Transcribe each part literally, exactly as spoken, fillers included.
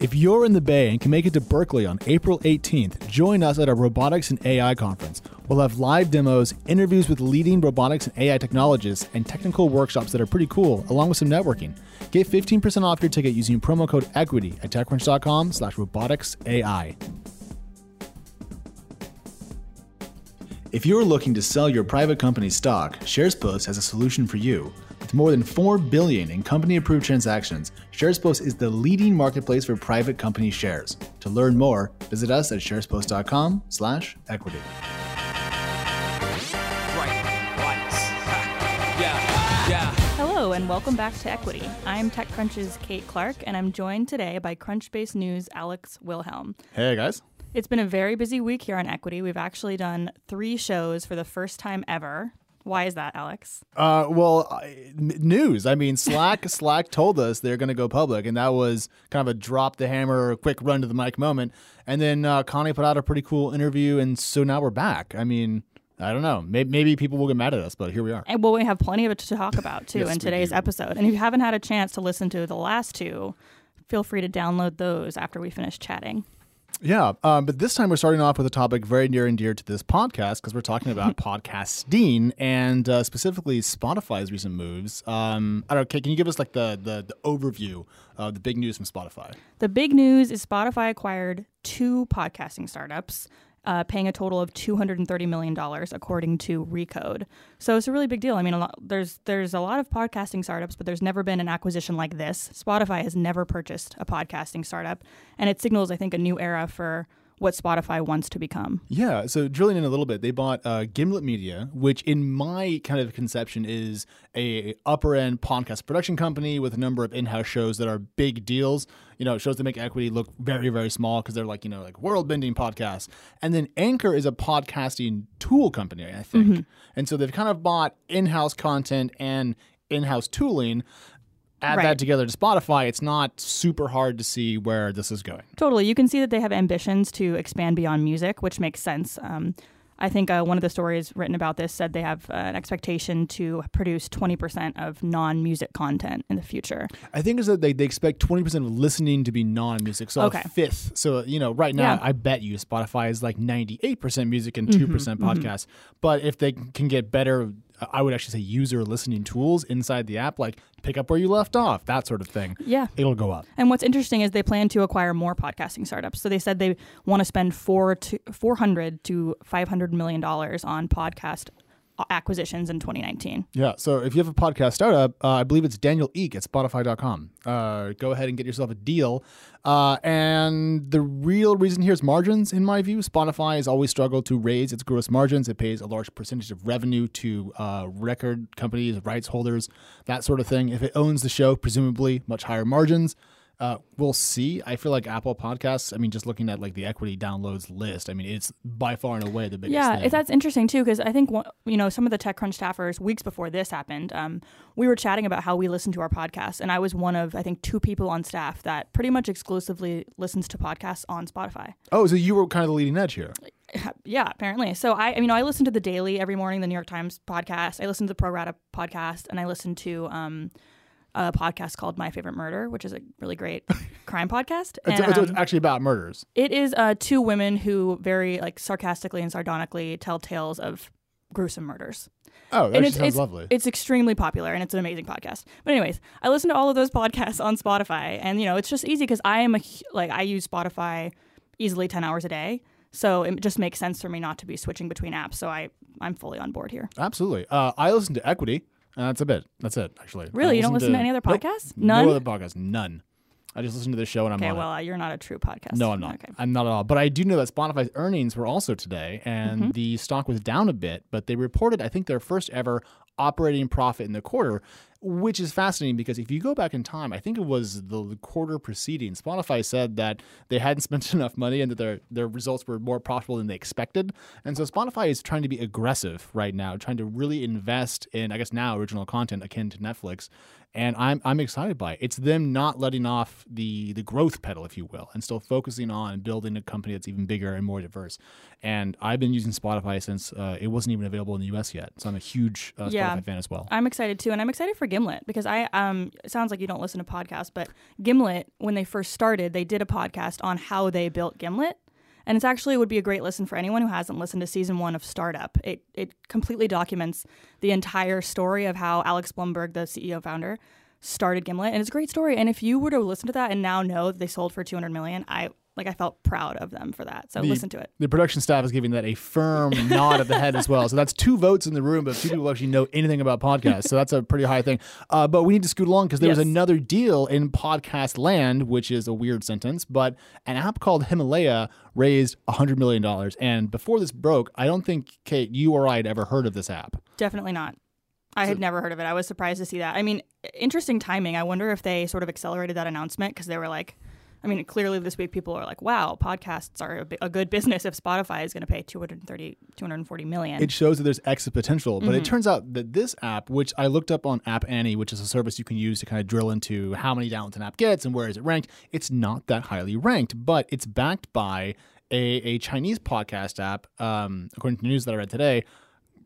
If you're in the Bay and can make it to Berkeley on April eighteenth, join us at our Robotics and A I conference. We'll have live demos, interviews with leading robotics and A I technologists, and technical workshops that are pretty cool, along with some networking. Get fifteen percent off your ticket using promo code EQUITY at TechCrunch.com slash robotics AI. If you're looking to sell your private company's stock, SharesPost has a solution for you. With more than four billion dollars in company-approved transactions, SharesPost is the leading marketplace for private company shares. To learn more, visit us at sharespost.com slash equity. Hello, and welcome back to Equity. I'm TechCrunch's Kate Clark, and I'm joined today by Crunchbase News' Alex Wilhelm. Hey, guys. It's been a very busy week here on Equity. We've actually done three shows for the first time ever. Why is that, Alex? Uh, well, I, news. I mean, Slack Slack told us they're going to go public, and that was kind of a drop the hammer, quick run to the mic moment. And then uh, Connie put out a pretty cool interview, and so now we're back. I mean, I don't know. Maybe, maybe people will get mad at us, but here we are. And well, we have plenty of it to talk about, too, yes, in today's episode. And if you haven't had a chance to listen to the last two, feel free to download those after we finish chatting. Yeah, um, but this time we're starting off with a topic very near and dear to this podcast because we're talking about podcasting and uh, specifically Spotify's recent moves. Um, I don't know, Kate, can you give us like the, the, the overview of the big news from Spotify? The big news is Spotify acquired two podcasting startups, uh, paying a total of two hundred thirty million dollars, according to Recode. So it's a really big deal. I mean, a lot, there's there's a lot of podcasting startups, but there's never been an acquisition like this. Spotify has never purchased a podcasting startup, and it signals, I think, a new era for what Spotify wants to become. Yeah, so drilling in a little bit, they bought uh, Gimlet Media, which in my kind of conception is a upper-end podcast production company with a number of in-house shows that are big deals. You know, shows that make Equity look very, very small because they're like, you know, like world-bending podcasts. And then Anchor is a podcasting tool company, I think. Mm-hmm. And so they've kind of bought in-house content and in-house tooling. Add right. that together to Spotify, it's not super hard to see where this is going. Totally. You can see that they have ambitions to expand beyond music, which makes sense. Um, I think uh, one of the stories written about this said they have uh, an expectation to produce twenty percent of non-music content in the future. I think is that they, they expect twenty percent of listening to be non-music, so okay. a fifth. So, you know, right now, yeah. I bet you Spotify is like ninety-eight percent music and two percent mm-hmm, podcasts. Mm-hmm. But if they can get better, I would actually say user listening tools inside the app, like pick up where you left off, that sort of thing. Yeah. It'll go up. And what's interesting is they plan to acquire more podcasting startups. So they said they want to spend four to four hundred to five hundred million dollars on podcast acquisitions in twenty nineteen. Yeah. So if you have a podcast startup, uh, I believe it's Daniel Eek at Spotify dot com. Uh, go ahead and get yourself a deal. Uh, and the real reason here is margins, in my view. Spotify has always struggled to raise its gross margins. It pays a large percentage of revenue to uh, record companies, rights holders, that sort of thing. If it owns the show, presumably much higher margins. Uh, we'll see. I feel like Apple Podcasts, I mean, just looking at like the Equity downloads list, I mean, it's by far and away the biggest yeah, thing. Yeah, that's interesting too, because I think, you know, some of the TechCrunch staffers weeks before this happened, um, we were chatting about how we listen to our podcasts. And I was one of, I think, two people on staff that pretty much exclusively listens to podcasts on Spotify. Oh, so you were kind of the leading edge here. Yeah, apparently. So I, you know, I listen to the Daily every morning, the New York Times podcast. I listen to the Pro Rata podcast, and I listen to... Um, a podcast called My Favorite Murder, which is a really great crime podcast. And, it's, it's um, actually about murders. It is uh, two women who very like sarcastically and sardonically tell tales of gruesome murders. Oh, that it's, sounds it's, lovely. It's extremely popular, and it's an amazing podcast. But anyways, I listen to all of those podcasts on Spotify, and you know, it's just easy because I am a like I use Spotify easily ten hours a day. So it just makes sense for me not to be switching between apps. So I, I'm fully on board here. Absolutely. Uh, I listen to Equity. Uh, that's a bit. That's it, actually. Really? You don't listen to, to any other podcasts? Nope. None? No other podcasts. None. I just listen to this show and I'm okay, on well, it. Okay, well, you're not a true podcast. No, I'm not. Okay. I'm not at all. But I do know that Spotify's earnings were also today, and mm-hmm. the stock was down a bit, but they reported, I think, their first ever operating profit in the quarter, which is fascinating because if you go back in time, I think it was the quarter preceding, Spotify said that they hadn't spent enough money and that their, their results were more profitable than they expected. And so Spotify is trying to be aggressive right now, trying to really invest in, I guess now, original content akin to Netflix. And I'm I'm excited by it. It's them not letting off the the growth pedal, if you will, and still focusing on building a company that's even bigger and more diverse. And I've been using Spotify since uh, it wasn't even available in the U S yet. So I'm a huge uh, Spotify yeah, yeah. Spotify fan as well. I'm excited too, and I'm excited for Gimlet because I um it sounds like you don't listen to podcasts, but Gimlet, when they first started, they did a podcast on how they built Gimlet. And it's actually would be a great listen for anyone who hasn't listened to season one of Startup. It it completely documents the entire story of how Alex Blumberg, the C E O founder, started Gimlet, and it's a great story. And if you were to listen to that and now know that they sold for two hundred million dollars, I like I felt proud of them for that. So the, listen to it. The production staff is giving that a firm nod of the head as well. So that's two votes in the room, but two people actually know anything about podcasts. So that's a pretty high thing. Uh, but we need to scoot along because there's yes. another deal in podcast land, which is a weird sentence, but an app called Himalaya raised one hundred million dollars. And before this broke, I don't think, Kate, you or I had ever heard of this app. Definitely not. I had never heard of it. I was surprised to see that. I mean, interesting timing. I wonder if they sort of accelerated that announcement because they were like, I mean, clearly this week people are like, wow, podcasts are a, b- a good business if Spotify is going to pay two hundred thirty, two hundred forty million. It shows that there's exit potential. But mm-hmm. it turns out that this app, which I looked up on App Annie, which is a service you can use to kind of drill into how many downloads an app gets and where is it ranked, it's not that highly ranked, but it's backed by a, a Chinese podcast app, um, according to the news that I read today,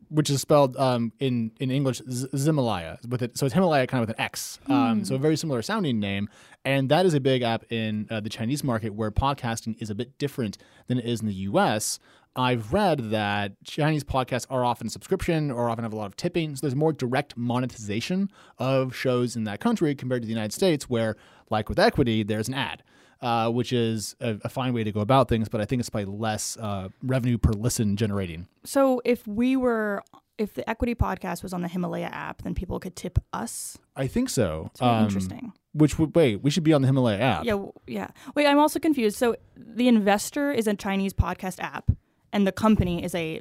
which is spelled um, in, in English, Ximalaya. With it, so it's Himalaya kind of with an X. Um, mm. So a very similar sounding name. And that is a big app in uh, the Chinese market where podcasting is a bit different than it is in the U S. I've read that Chinese podcasts are often subscription or often have a lot of tipping. So there's more direct monetization of shows in that country compared to the United States where, like with equity, there's an ad. Uh, which is a, a fine way to go about things, but I think it's probably less uh, revenue per listen generating. So if we were, if the Equity podcast was on the Himalaya app, then people could tip us? I think so. That's really um, interesting. Which, would wait, we should be on the Himalaya app. Yeah, yeah. Wait, I'm also confused. So the investor is a Chinese podcast app, and the company is a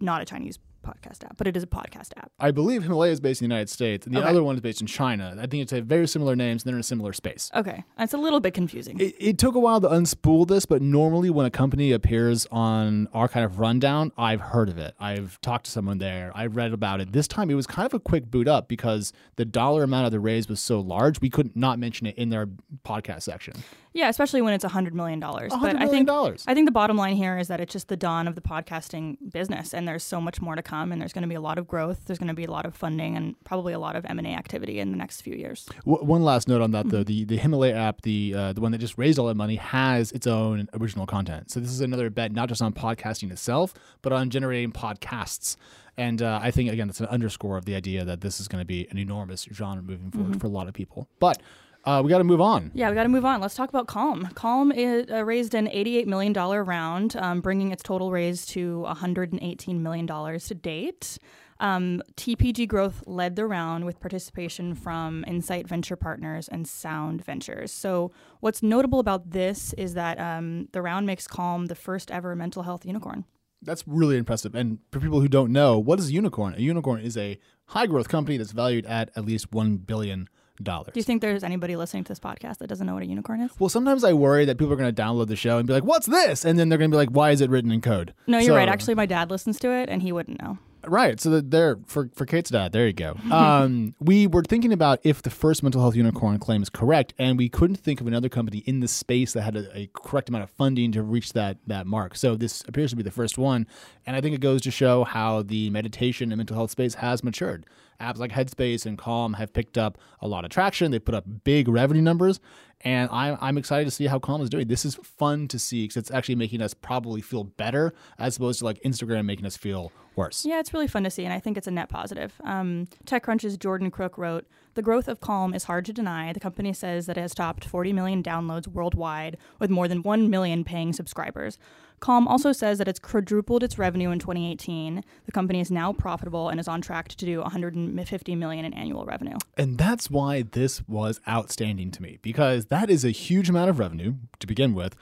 not a Chinese podcast app, but it is a podcast app. I believe Himalaya is based in the United States, and the okay. other one is based in China. I think it's a very similar names, and they're in a similar space. Okay. That's a little bit confusing. It, it took a while to unspool this, but normally when a company appears on our kind of rundown, I've heard of it. I've talked to someone there. I read about it. This time, it was kind of a quick boot up because the dollar amount of the raise was so large, we couldn't not mention it in their podcast section. Yeah, especially when it's one hundred million dollars. one hundred but million dollars. I think, I think the bottom line here is that it's just the dawn of the podcasting business, and there's so much more to come. And there's going to be a lot of growth. There's going to be a lot of funding and probably a lot of M and A activity in the next few years. W- one last note on that, though. Mm-hmm. The the Himalaya app, the uh, the one that just raised all that money, has its own original content. So this is another bet not just on podcasting itself, but on generating podcasts. And uh, I think, again, that's an underscore of the idea that this is going to be an enormous genre moving forward mm-hmm. for a lot of people. But uh, we got to move on. Yeah, we got to move on. Let's talk about Calm. Calm is, uh, raised an eighty-eight million dollars round, um, bringing its total raise to one hundred eighteen million dollars to date. Um, T P G Growth led the round with participation from Insight Venture Partners and Sound Ventures. So what's notable about this is that um, the round makes Calm the first ever mental health unicorn. That's really impressive. And for people who don't know, what is a unicorn? A unicorn is a high-growth company that's valued at at least one billion dollars. Do you think there's anybody listening to this podcast that doesn't know what a unicorn is? Well, sometimes I worry that people are going to download the show and be like, what's this? And then they're going to be like, why is it written in code? No, you're so, right. Actually, my dad listens to it and he wouldn't know. Right. So that there for, for Kate's dad, there you go. Um, we were thinking about if the first mental health unicorn claim is correct, and we couldn't think of another company in the space that had a, a correct amount of funding to reach that that mark. So this appears to be the first one. And I think it goes to show how the meditation and mental health space has matured. Apps like Headspace and Calm have picked up a lot of traction. They put up big revenue numbers. And I'm, I'm excited to see how Calm is doing. This is fun to see because it's actually making us probably feel better as opposed to like Instagram making us feel worse. Yeah, it's really fun to see. And I think it's a net positive. Um, TechCrunch's Jordan Crook wrote, "The growth of Calm is hard to deny. The company says that it has topped forty million downloads worldwide with more than one million paying subscribers. Calm also says that it's quadrupled its revenue in twenty eighteen. The company is now profitable and is on track to do one hundred fifty million dollars in annual revenue." And that's why this was outstanding to me, because that is a huge amount of revenue to begin with.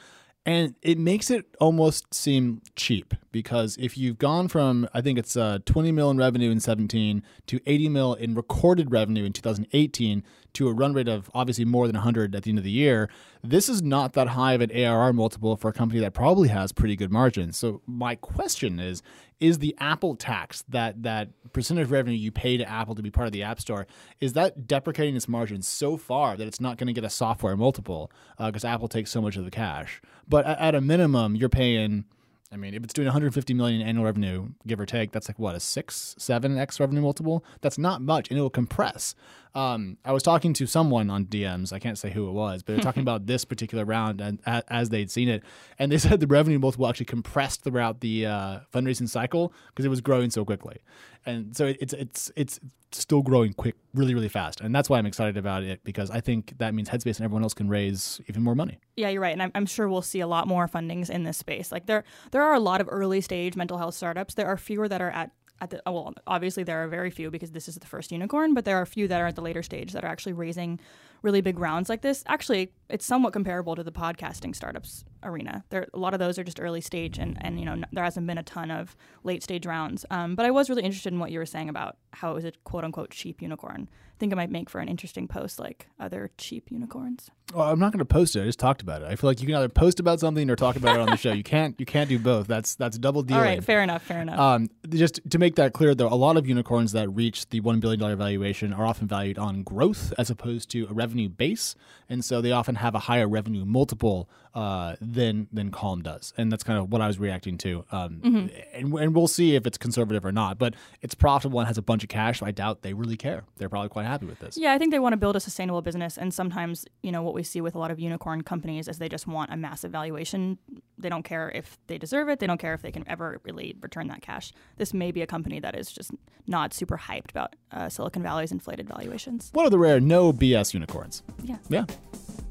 And it makes it almost seem cheap, because if you've gone from, I think it's uh, twenty mil in revenue in seventeen to eighty mil in recorded revenue in two thousand eighteen to a run rate of obviously more than one hundred at the end of the year, this is not that high of an A R R multiple for a company that probably has pretty good margins. So my question is, is the Apple tax, that, that percentage of revenue you pay to Apple to be part of the App Store, is that deprecating its margins so far that it's not going to get a software multiple because uh, Apple takes so much of the cash? But at a minimum, you're paying I mean, if it's doing one hundred fifty million dollars in annual revenue, give or take, that's like, what, a six, seven X revenue multiple? That's not much, and it will compress. Um, I was talking to someone on D Ms. I can't say who it was, but they were talking about this particular round and, as, as they'd seen it. And they said the revenue multiple actually compressed throughout the uh, fundraising cycle because it was growing so quickly. And so it, it's it's it's still growing quick, really, really fast. And that's why I'm excited about it, because I think that means Headspace and everyone else can raise even more money. Yeah, you're right. And I'm, I'm sure we'll see a lot more fundings in this space. Like there there are a lot of early stage mental health startups. There are fewer that are at At the, well, obviously there are very few because this is the first unicorn, but there are a few that are at the later stage that are actually raising really big rounds like this. Actually, it's somewhat comparable to the podcasting startups arena. There, a lot of those are just early stage, and, and you know there hasn't been a ton of late stage rounds. Um, but I was really interested in what you were saying about how it was a quote unquote cheap unicorn. I think it might make for an interesting post, like other cheap unicorns. Well, I'm not going to post it. I just talked about it. I feel like you can either post about something or talk about it on the show. You can't. You can't do both. That's that's double dealing. All right, fair enough. Fair enough. Um, just to make that clear, though, a lot of unicorns that reach the one billion dollar valuation are often valued on growth as opposed to a revenue base, and so they often have a higher revenue multiple uh, than than Calm does. And that's kind of what I was reacting to. Um, mm-hmm. and, and we'll see if it's conservative or not. But it's profitable and has a bunch of cash, so I doubt they really care. They're probably quite happy with this. Yeah, I think they want to build a sustainable business, and sometimes, you know, what we see with a lot of unicorn companies is they just want a massive valuation. They don't care if they deserve it. They don't care if they can ever really return that cash. This may be a company that is just not super hyped about uh, Silicon Valley's inflated valuations. One of the rare no B S unicorns. Yeah. Yeah.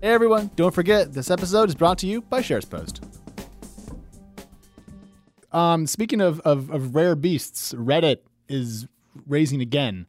Hey everyone, don't forget this episode is brought to you by SharesPost. Um, speaking of, of, of rare beasts, Reddit is raising again.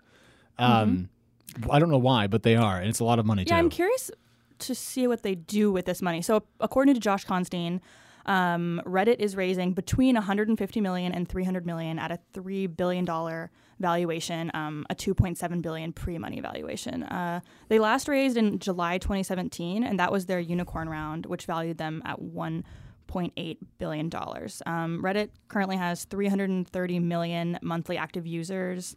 Um mm-hmm. I don't know why, but they are, and it's a lot of money, yeah, too. Yeah, I'm curious to see what they do with this money. So according to Josh Constein, um, Reddit is raising between one hundred fifty million dollars and three hundred million dollars at a three billion dollars valuation, um, a two point seven billion dollars pre-money valuation. Uh, they last raised in July twenty seventeen, and that was their unicorn round, which valued them at one point eight billion dollars. Um, Reddit currently has three hundred thirty million monthly active users,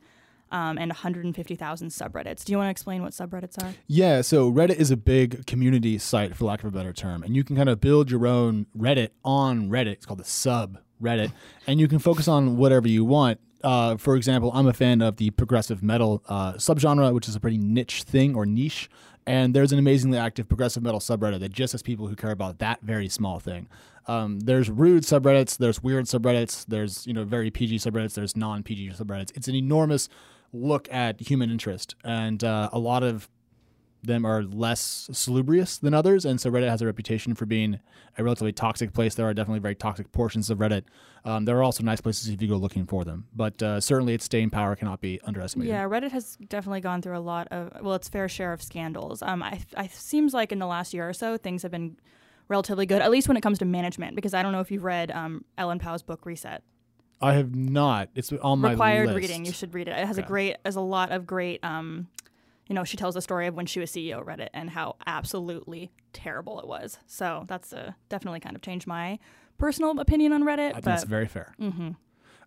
Um, and one hundred fifty thousand subreddits. Do you want to explain what subreddits are? Yeah, so Reddit is a big community site, for lack of a better term, and you can kind of build your own Reddit on Reddit. It's called the subreddit, and you can focus on whatever you want. Uh, for example, I'm a fan of the progressive metal uh, subgenre, which is a pretty niche thing or niche, and there's an amazingly active progressive metal subreddit that just has people who care about that very small thing. Um, there's rude subreddits, there's weird subreddits, there's, you know, very P G subreddits, there's non-P G subreddits. It's an enormous look at human interest, and uh, a lot of them are less salubrious than others, and so Reddit has a reputation for being a relatively toxic place. There are definitely very toxic portions of Reddit. Um, there are also nice places if you go looking for them, but uh, certainly its staying power cannot be underestimated. Yeah, Reddit has definitely gone through a lot of, well, its fair share of scandals. Um, I, I seems like in the last year or so, things have been relatively good, at least when it comes to management, because I don't know if you've read um, Ellen Powell's book, Reset. I have not. It's on my required list. Reading. You should read it. It has okay. a great, has a lot of great. Um, you know, she tells the story of when she was C E O of Reddit and how absolutely terrible it was. So that's uh, definitely kind of changed my personal opinion on Reddit. I think that's very fair. Mm-hmm.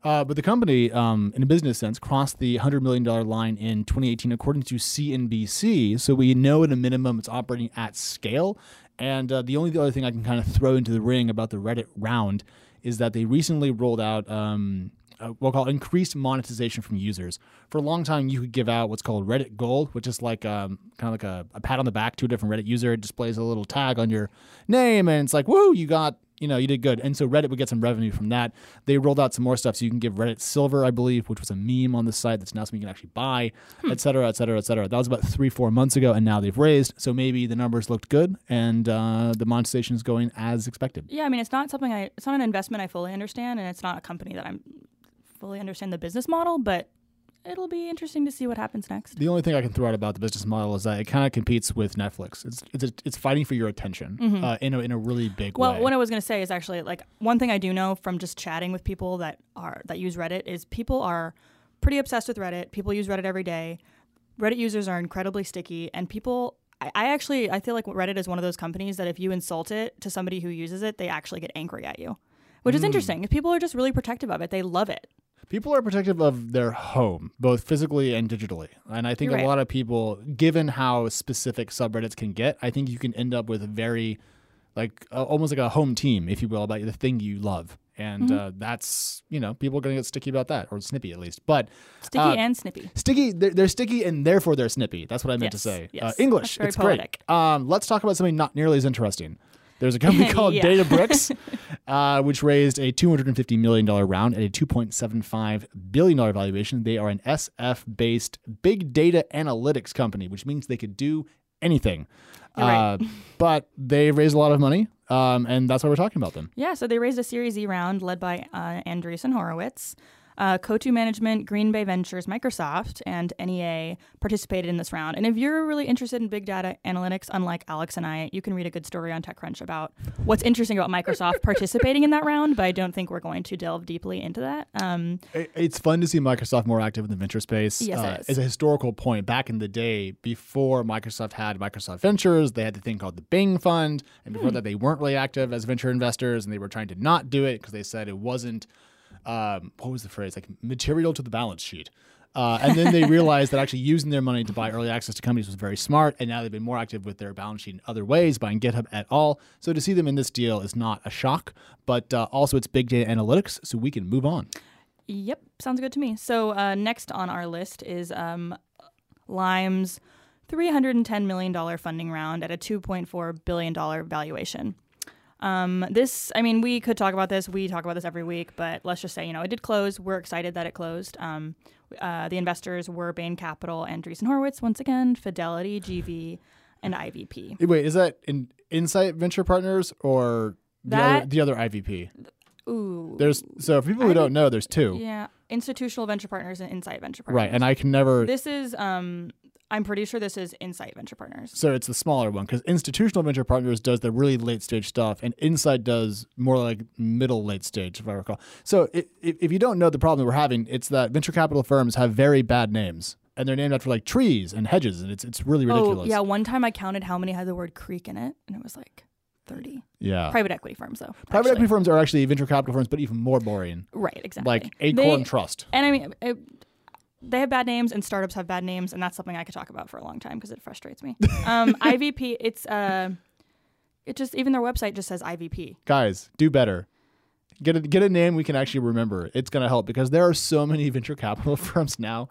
Uh, but the company, um, in a business sense, crossed the one hundred million dollars line in twenty eighteen, according to C N B C. So we know at a minimum it's operating at scale. And uh, the only other thing I can kind of throw into the ring about the Reddit round is that they recently rolled out um, what we'll call increased monetization from users. For a long time, you could give out what's called Reddit Gold, which is like um, kind of like a, a pat on the back to a different Reddit user. It displays a little tag on your name, and it's like, woo, you got... You know, you did good. And so Reddit would get some revenue from that. They rolled out some more stuff. So you can give Reddit Silver, I believe, which was a meme on the site that's now something you can actually buy, hmm. et cetera, et cetera, et cetera. That was about three, four months ago, and now they've raised. So maybe the numbers looked good, and uh, the monetization is going as expected. Yeah, I mean, it's not something I, it's not an investment I fully understand, and it's not a company that I fully understand the business model, but it'll be interesting to see what happens next. The only thing I can throw out about the business model is that it kind of competes with Netflix. It's it's it's fighting for your attention mm-hmm. uh, in a in a really big well, way. Well, what I was going to say is actually, like, one thing I do know from just chatting with people that are that use Reddit is people are pretty obsessed with Reddit. People use Reddit every day. Reddit users are incredibly sticky, and people. I actually I feel like Reddit is one of those companies that if you insult it to somebody who uses it, they actually get angry at you, which mm. is interesting. People are just really protective of it. They love it. People are protective of their home, both physically and digitally. And I think You're a right. lot of people, given how specific subreddits can get, I think you can end up with a very, like, uh, almost like a home team, if you will, about the thing you love. And mm-hmm. uh, that's, you know, people are going to get sticky about that, or snippy at least. But sticky uh, and snippy. Sticky, they're, they're sticky and therefore they're snippy. That's what I meant yes. to say. Yes. Uh, English, it's poetic. Great. Um, let's talk about something not nearly as interesting. There's a company called yeah. Databricks, uh, which raised a two hundred fifty million dollars round at a two point seven five billion dollars valuation. They are an S F-based big data analytics company, which means they could do anything. Right. Uh, but they raised a lot of money, um, and that's why we're talking about them. Yeah, so they raised a Series E round led by uh, Andreessen Horowitz. Uh, Kotu Management, Green Bay Ventures, Microsoft, and N E A participated in this round. And if you're really interested in big data analytics, unlike Alex and I, you can read a good story on TechCrunch about what's interesting about Microsoft participating in that round, but I don't think we're going to delve deeply into that. Um, it, it's fun to see Microsoft more active in the venture space. Yes, uh, it is. It's a historical point. Back in the day, before Microsoft had Microsoft Ventures, they had the thing called the Bing Fund. And before hmm. that, they weren't really active as venture investors, and they were trying to not do it because they said it wasn't Um, what was the phrase? Like material to the balance sheet. Uh, and then they realized that actually using their money to buy early access to companies was very smart. And now they've been more active with their balance sheet in other ways, buying GitHub et al. So to see them in this deal is not a shock, but uh, also it's big data analytics. So we can move on. Yep. Sounds good to me. So uh, next on our list is um, Lime's three hundred ten million dollars funding round at a two point four billion dollars valuation. Um, this, I mean, we could talk about this. We talk about this every week, but let's just say, you know, it did close. We're excited that it closed. Um, uh, the investors were Bain Capital, Andreessen Horowitz, once again, Fidelity, G V, and I V P. Wait, is that in Insight Venture Partners or that, the, other, the other I V P? Th- ooh. There's, so for people who I, don't know, there's two. Yeah. Institutional Venture Partners and Insight Venture Partners. Right. And I can never. This is, um... I'm pretty sure this is Insight Venture Partners. So it's the smaller one because Institutional Venture Partners does the really late stage stuff and Insight does more like middle late stage, if I recall. So it, if you don't know the problem we're having, it's that venture capital firms have very bad names and they're named after like trees and hedges and it's it's really ridiculous. Oh, yeah. One time I counted how many had the word creek in it and it was like thirty. Yeah. Private equity firms, though. Private actually. equity firms are actually venture capital firms, but even more boring. Right, exactly. Like Acorn they, Trust. And I mean... It, They have bad names and startups have bad names, and that's something I could talk about for a long time because it frustrates me. Um, I V P, it's uh, it just even their website just says I V P. Guys, do better. Get a, get a name we can actually remember. It's going to help because there are so many venture capital firms now.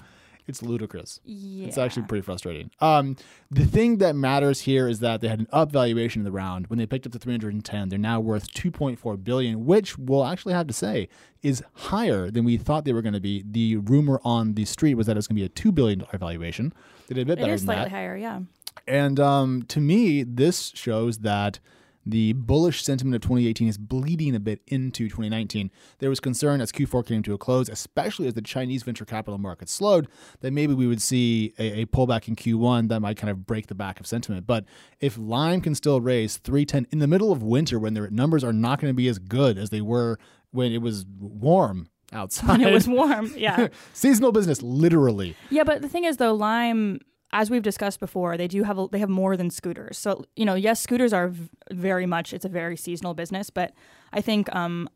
It's ludicrous. Yeah. It's actually pretty frustrating. Um, the thing that matters here is that they had an up valuation in the round. When they picked up the three hundred ten, they're now worth two point four billion dollars, which we'll actually have to say is higher than we thought they were going to be. The rumor on the street was that it was going to be a two billion dollars valuation. They did a bit better than that. It is slightly higher, yeah. And um, to me, this shows that the bullish sentiment of twenty eighteen is bleeding a bit into twenty nineteen. There was concern as Q four came to a close, especially as the Chinese venture capital market slowed, that maybe we would see a, a pullback in Q one that might kind of break the back of sentiment. But if Lime can still raise three ten in the middle of winter when their numbers are not going to be as good as they were when it was warm outside. When it was warm, yeah. Seasonal business, literally. Yeah, but the thing is, though, Lime... As we've discussed before, they do have a, they have more than scooters. So, you know, yes, scooters are v- very much, it's a very seasonal business, but I think um,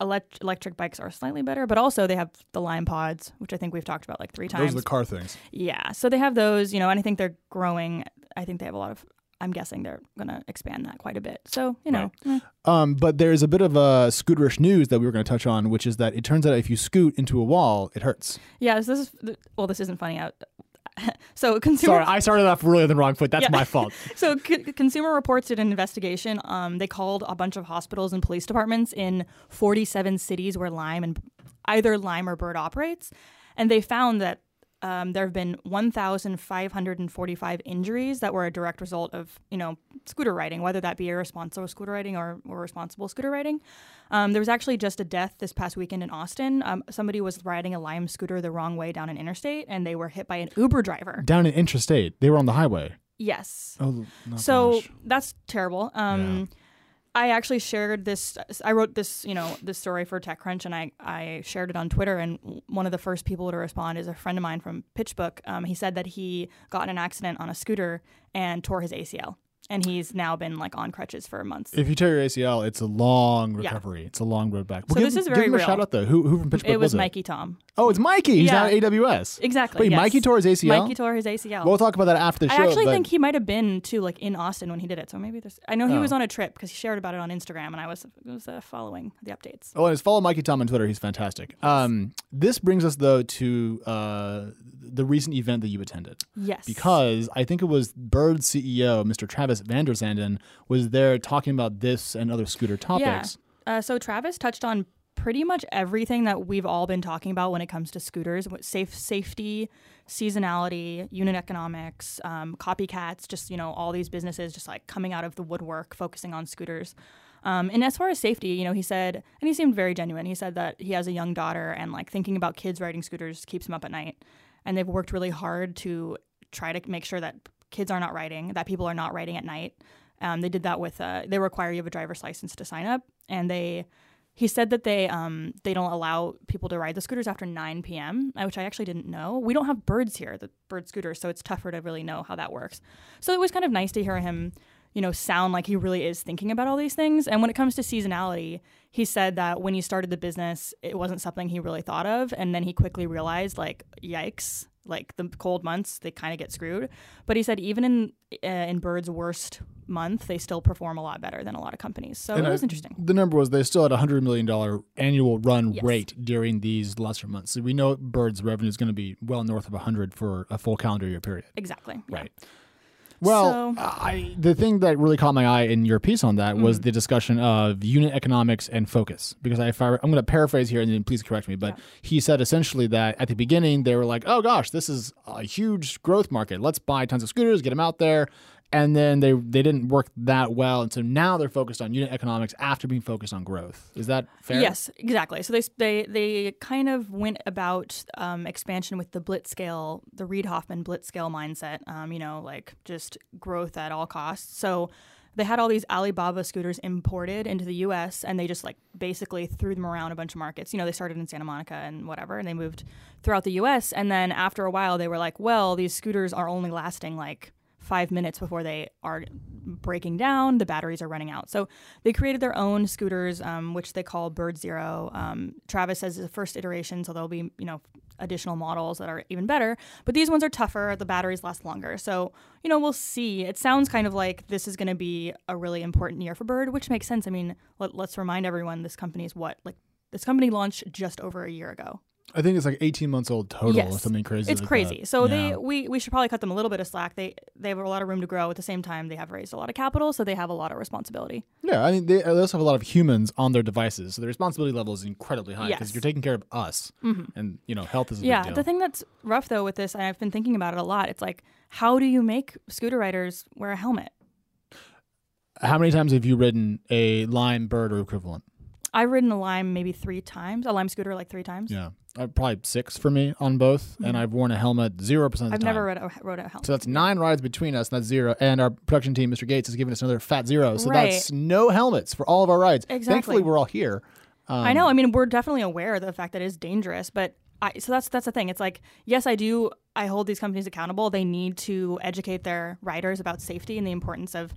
elect- electric bikes are slightly better, but also they have the Lime Pods, which I think we've talked about like three times. Those are the car things. Yeah. So they have those, you know, and I think they're growing. I think they have a lot of, I'm guessing they're going to expand that quite a bit. So, you know. Right. Eh. Um, but there's a bit of uh, scooterish news that we were going to touch on, which is that it turns out if you scoot into a wall, it hurts. Yeah. So this is, well, this isn't funny out. So consumer. Sorry, I started off really on the wrong foot. That's yeah. my fault. So C- Consumer Reports did an investigation. Um, they called a bunch of hospitals and police departments in forty-seven cities where Lime and either Lime or Bird operates, and they found that um, there have been one thousand five hundred forty-five injuries that were a direct result of you know scooter riding, whether that be irresponsible scooter riding or, or responsible scooter riding. Um, there was actually just a death this past weekend in Austin. Um, somebody was riding a Lime scooter the wrong way down an interstate, and they were hit by an Uber driver. Down an interstate? They were on the highway? Yes. Oh, no, so gosh. That's terrible. Um, yeah. I actually shared this. I wrote this, you know, this story for TechCrunch, and I, I shared it on Twitter. And one of the first people to respond is a friend of mine from PitchBook. Um, he said that he got in an accident on a scooter and tore his A C L. And he's now been like on crutches for months. If you tear your A C L, it's a long recovery. Yeah. It's a long road back. Well, so give, this is very give him real. A shout out though. Who, who from Pittsburgh was it? It was Mikey Tom. Oh, it's Mikey. He's yeah. now at A W S. Exactly. Wait, yes. Mikey tore his A C L? Mikey tore his A C L. We'll talk about that after the I show. I actually but... think he might have been too like in Austin when he did it. So maybe there's... I know he oh. was on a trip because he shared about it on Instagram and I was, was uh, following the updates. Oh, and just follow Mikey Tom on Twitter. He's fantastic. Um, this brings us though to uh, the recent event that you attended. Yes. Because I think it was Bird C E O, Mister Travis Vanderzanden, was there talking about this and other scooter topics. Yeah. Uh, so Travis touched on pretty much everything that we've all been talking about when it comes to scooters. Safe, safety, seasonality, unit economics, um, copycats, just, you know, all these businesses just like coming out of the woodwork, focusing on scooters. Um, and as far as safety, you know, he said, and he seemed very genuine. He said that he has a young daughter and like thinking about kids riding scooters keeps him up at night. And they've worked really hard to try to make sure that kids are not riding, that people are not riding at night. Um, they did that with, uh, they require you have a driver's license to sign up. And they, he said that they um, they don't allow people to ride the scooters after nine p.m., which I actually didn't know. We don't have birds here, the bird scooters, so it's tougher to really know how that works. So it was kind of nice to hear him, you know, sound like he really is thinking about all these things. And when it comes to seasonality, he said that when he started the business, it wasn't something he really thought of. And then he quickly realized, like, yikes. Like the cold months, they kind of get screwed. But he said even in uh, in Bird's worst month, they still perform a lot better than a lot of companies. So and it was I, interesting. The number was they still had a one hundred million dollars annual run yes. rate during these lesser months. So we know Bird's revenue is going to be well north of one hundred for a full calendar year period. Exactly. Right. Yeah. Well, so, I, the thing that really caught my eye in your piece on that mm-hmm. was the discussion of unit economics and focus. Because I, if I, I'm going to paraphrase here, and then please correct me, but yeah. he said essentially that at the beginning, they were like, oh gosh, this is a huge growth market. Let's buy tons of scooters, get them out there. And then they they didn't work that well. And so now they're focused on unit economics after being focused on growth. Is that fair? Yes, exactly. So they they, they kind of went about um, expansion with the Blitzscale, the Reid Hoffman Blitzscale mindset, um, you know, like just growth at all costs. So they had all these Alibaba scooters imported into the U S and they just like basically threw them around a bunch of markets. You know, they started in Santa Monica and whatever, and they moved throughout the U S. And then after a while, they were like, well, these scooters are only lasting like five minutes before they are breaking down, the batteries are running out. So they created their own scooters, um, which they call Bird Zero. Um, Travis says it's the first iteration, so there'll be, you know, additional models that are even better. But these ones are tougher, the batteries last longer. So, you know, we'll see. It sounds kind of like this is going to be a really important year for Bird, which makes sense. I mean, let, let's remind everyone this company is what? Like, this company launched just over a year ago. I think it's like eighteen months old total yes. or something crazy. It's like crazy. That. So yeah. they we, we should probably cut them a little bit of slack. They they have a lot of room to grow. At the same time, they have raised a lot of capital, so they have a lot of responsibility. Yeah, I mean, they also have a lot of humans on their devices, so the responsibility level is incredibly high because yes. you're taking care of us, mm-hmm. and you know, health is a yeah, big deal. Yeah, the thing that's rough, though, with this, and I've been thinking about it a lot, it's like, how do you make scooter riders wear a helmet? How many times have you ridden a Lime, Bird, or equivalent? I've ridden a Lime maybe three times, a Lime scooter like three times. Yeah. Uh, probably six for me on both, mm-hmm. and I've worn a helmet zero percent of the time. I've never rode a, rode a helmet. So that's nine rides between us, and that's zero. And our production team, Mister Gates, has given us another fat zero. So right. that's no helmets for all of our rides. Exactly. Thankfully, we're all here. Um, I know. I mean, we're definitely aware of the fact that it is dangerous, but I, so that's that's the thing. It's like, yes, I do. I hold these companies accountable. They need to educate their riders about safety and the importance of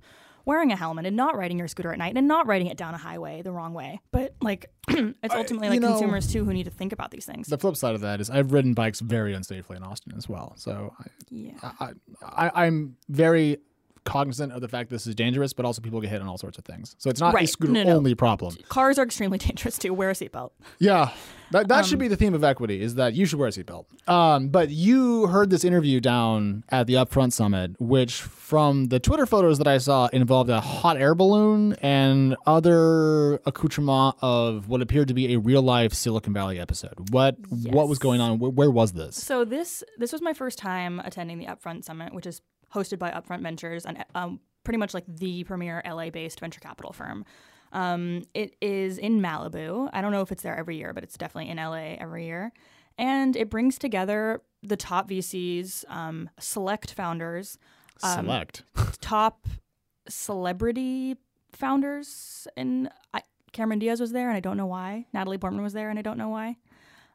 wearing a helmet and not riding your scooter at night and not riding it down a highway the wrong way. But like, it's ultimately I, like know, consumers too who need to think about these things. The flip side of that is I've ridden bikes very unsafely in Austin as well. So I, yeah. I, I, I'm very cognizant of the fact this is dangerous, but also people get hit on all sorts of things. So it's not right. a scooter no, no, only no. problem. Cars are extremely dangerous too. Wear a seatbelt. Yeah. That that um, should be the theme of equity, is that you should wear a seatbelt. Um, but you heard this interview down at the Upfront Summit, which from the Twitter photos that I saw involved a hot air balloon and other accoutrement of what appeared to be a real-life Silicon Valley episode. What yes. what was going on? Where, where was this? So this this was my first time attending the Upfront Summit, which is hosted by Upfront Ventures and um, pretty much like the premier L A-based venture capital firm. Um, it is in Malibu. I don't know if it's there every year, but it's definitely in L A every year. And it brings together the top V Cs, um, select founders, um, select top celebrity founders. And I, Cameron Diaz was there, and I don't know why. Natalie Portman was there, and I don't know why.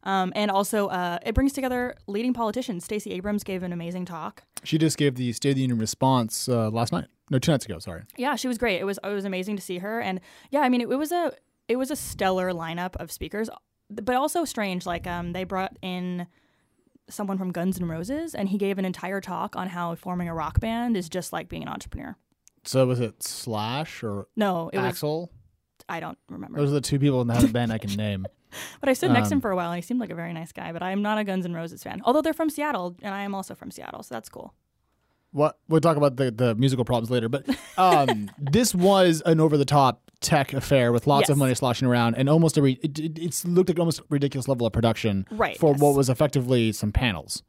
Um, and also, uh, it brings together leading politicians. Stacey Abrams gave an amazing talk. She just gave the State of the Union response uh, last night. No, two nights ago, sorry. Yeah, she was great. It was it was amazing to see her. And yeah, I mean, it, it was a it was a stellar lineup of speakers, but also strange. Like um, they brought in someone from Guns N' Roses, and he gave an entire talk on how forming a rock band is just like being an entrepreneur. So was it Slash or no, it Axel? Was, I don't remember. Those are the two people in that band I can name. But I stood next um, to him for a while, and he seemed like a very nice guy, but I'm not a Guns N' Roses fan. Although they're from Seattle, and I am also from Seattle, so that's cool. What we'll talk about the, the musical problems later, but um, this was an over-the-top tech affair with lots yes. of money sloshing around, and almost every it, it, it's looked like almost ridiculous level of production right, for yes. what was effectively some panels.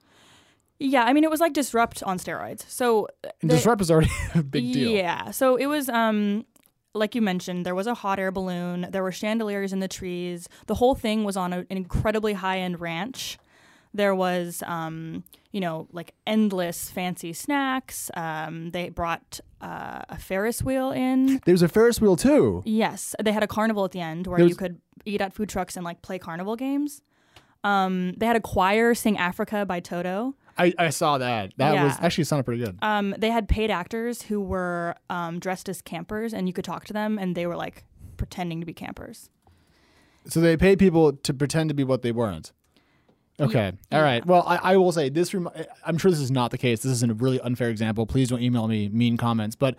Yeah, I mean it was like Disrupt on steroids. So the, Disrupt is already a big deal. Yeah, so it was um, like you mentioned, there was a hot air balloon, there were chandeliers in the trees. The whole thing was on a, an incredibly high-end ranch. There was, um, you know, like endless fancy snacks. Um, they brought uh, a Ferris wheel in. There's a Ferris wheel, too. Yes. They had a carnival at the end where There's... you could eat at food trucks and, like, play carnival games. Um, they had a choir sing Africa by Toto. I, I saw that. That yeah. was actually sounded pretty good. Um, they had paid actors who were um, dressed as campers, and you could talk to them, and they were, like, pretending to be campers. So they paid people to pretend to be what they weren't. Okay. Yeah. All right. Well, I, I will say this. Rem- I'm sure this is not the case. This is a really unfair example. Please don't email me mean comments. But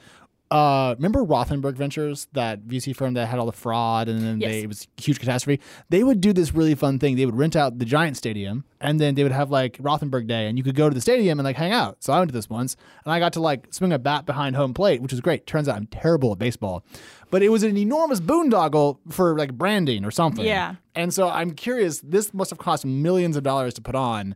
uh, remember Rothenberg Ventures, that V C firm that had all the fraud and then yes. they, it was a huge catastrophe? They would do this really fun thing. They would rent out the giant stadium and then they would have like Rothenberg Day and you could go to the stadium and like hang out. So I went to this once and I got to like swing a bat behind home plate, which was great. Turns out I'm terrible at baseball. But it was an enormous boondoggle for like branding or something. Yeah. And so I'm curious, this must have cost millions of dollars to put on.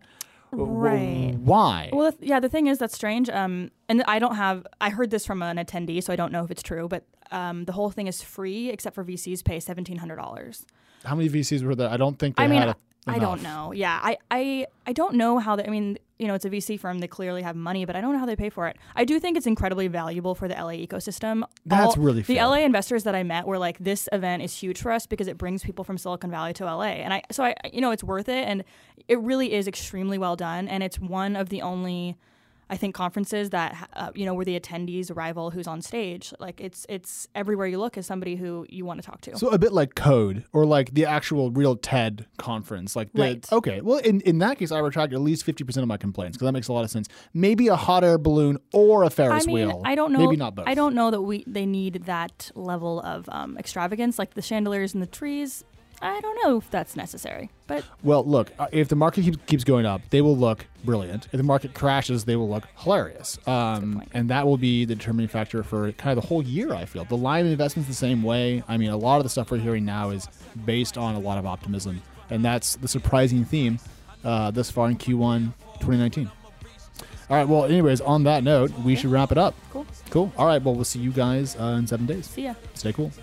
Right. Why? Well, yeah, the thing is, that's strange. Um, and I don't have, I heard this from an attendee, so I don't know if it's true, but um, the whole thing is free except for V Cs pay seventeen hundred dollars. How many V Cs were there? I don't think they I mean, had a, I don't know. Yeah. I, I, I don't know how, they, I mean, you know, it's a V C firm. They clearly have money, but I don't know how they pay for it. I do think it's incredibly valuable for the L A ecosystem. That's All, really fair. The L A investors that I met were like, this event is huge for us because it brings people from Silicon Valley to L A. And I, so I, you know, it's worth it. And it really is extremely well done. And it's one of the only, I think, conferences that, uh, you know, where the attendees rival who's on stage. Like it's it's everywhere you look is somebody who you want to talk to. So a bit like Code or like the actual real TED conference. Like the, right. Okay. Well, in, in that case, I retract at least fifty percent of my complaints because that makes a lot of sense. Maybe a hot air balloon or a Ferris I mean, wheel. I don't know. Maybe not both. I don't know that we they need that level of um, extravagance like the chandeliers and the trees. I don't know if that's necessary, but... Well, look, uh, if the market keeps, keeps going up, they will look brilliant. If the market crashes, they will look hilarious. Um, and that will be the determining factor for kind of the whole year, I feel. The Lime investment's the same way. I mean, a lot of the stuff we're hearing now is based on a lot of optimism. And that's the surprising theme uh, thus far in Q one twenty nineteen. All right, well, anyways, on that note, we yeah. should wrap it up. Cool. Cool. All right, well, we'll see you guys uh, in seven days. See ya. Stay cool.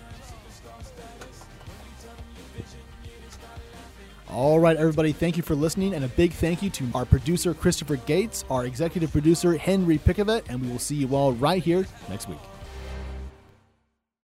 All right, everybody, thank you for listening, and a big thank you to our producer, Christopher Gates, our executive producer, Henry Pickovett, and we will see you all right here next week.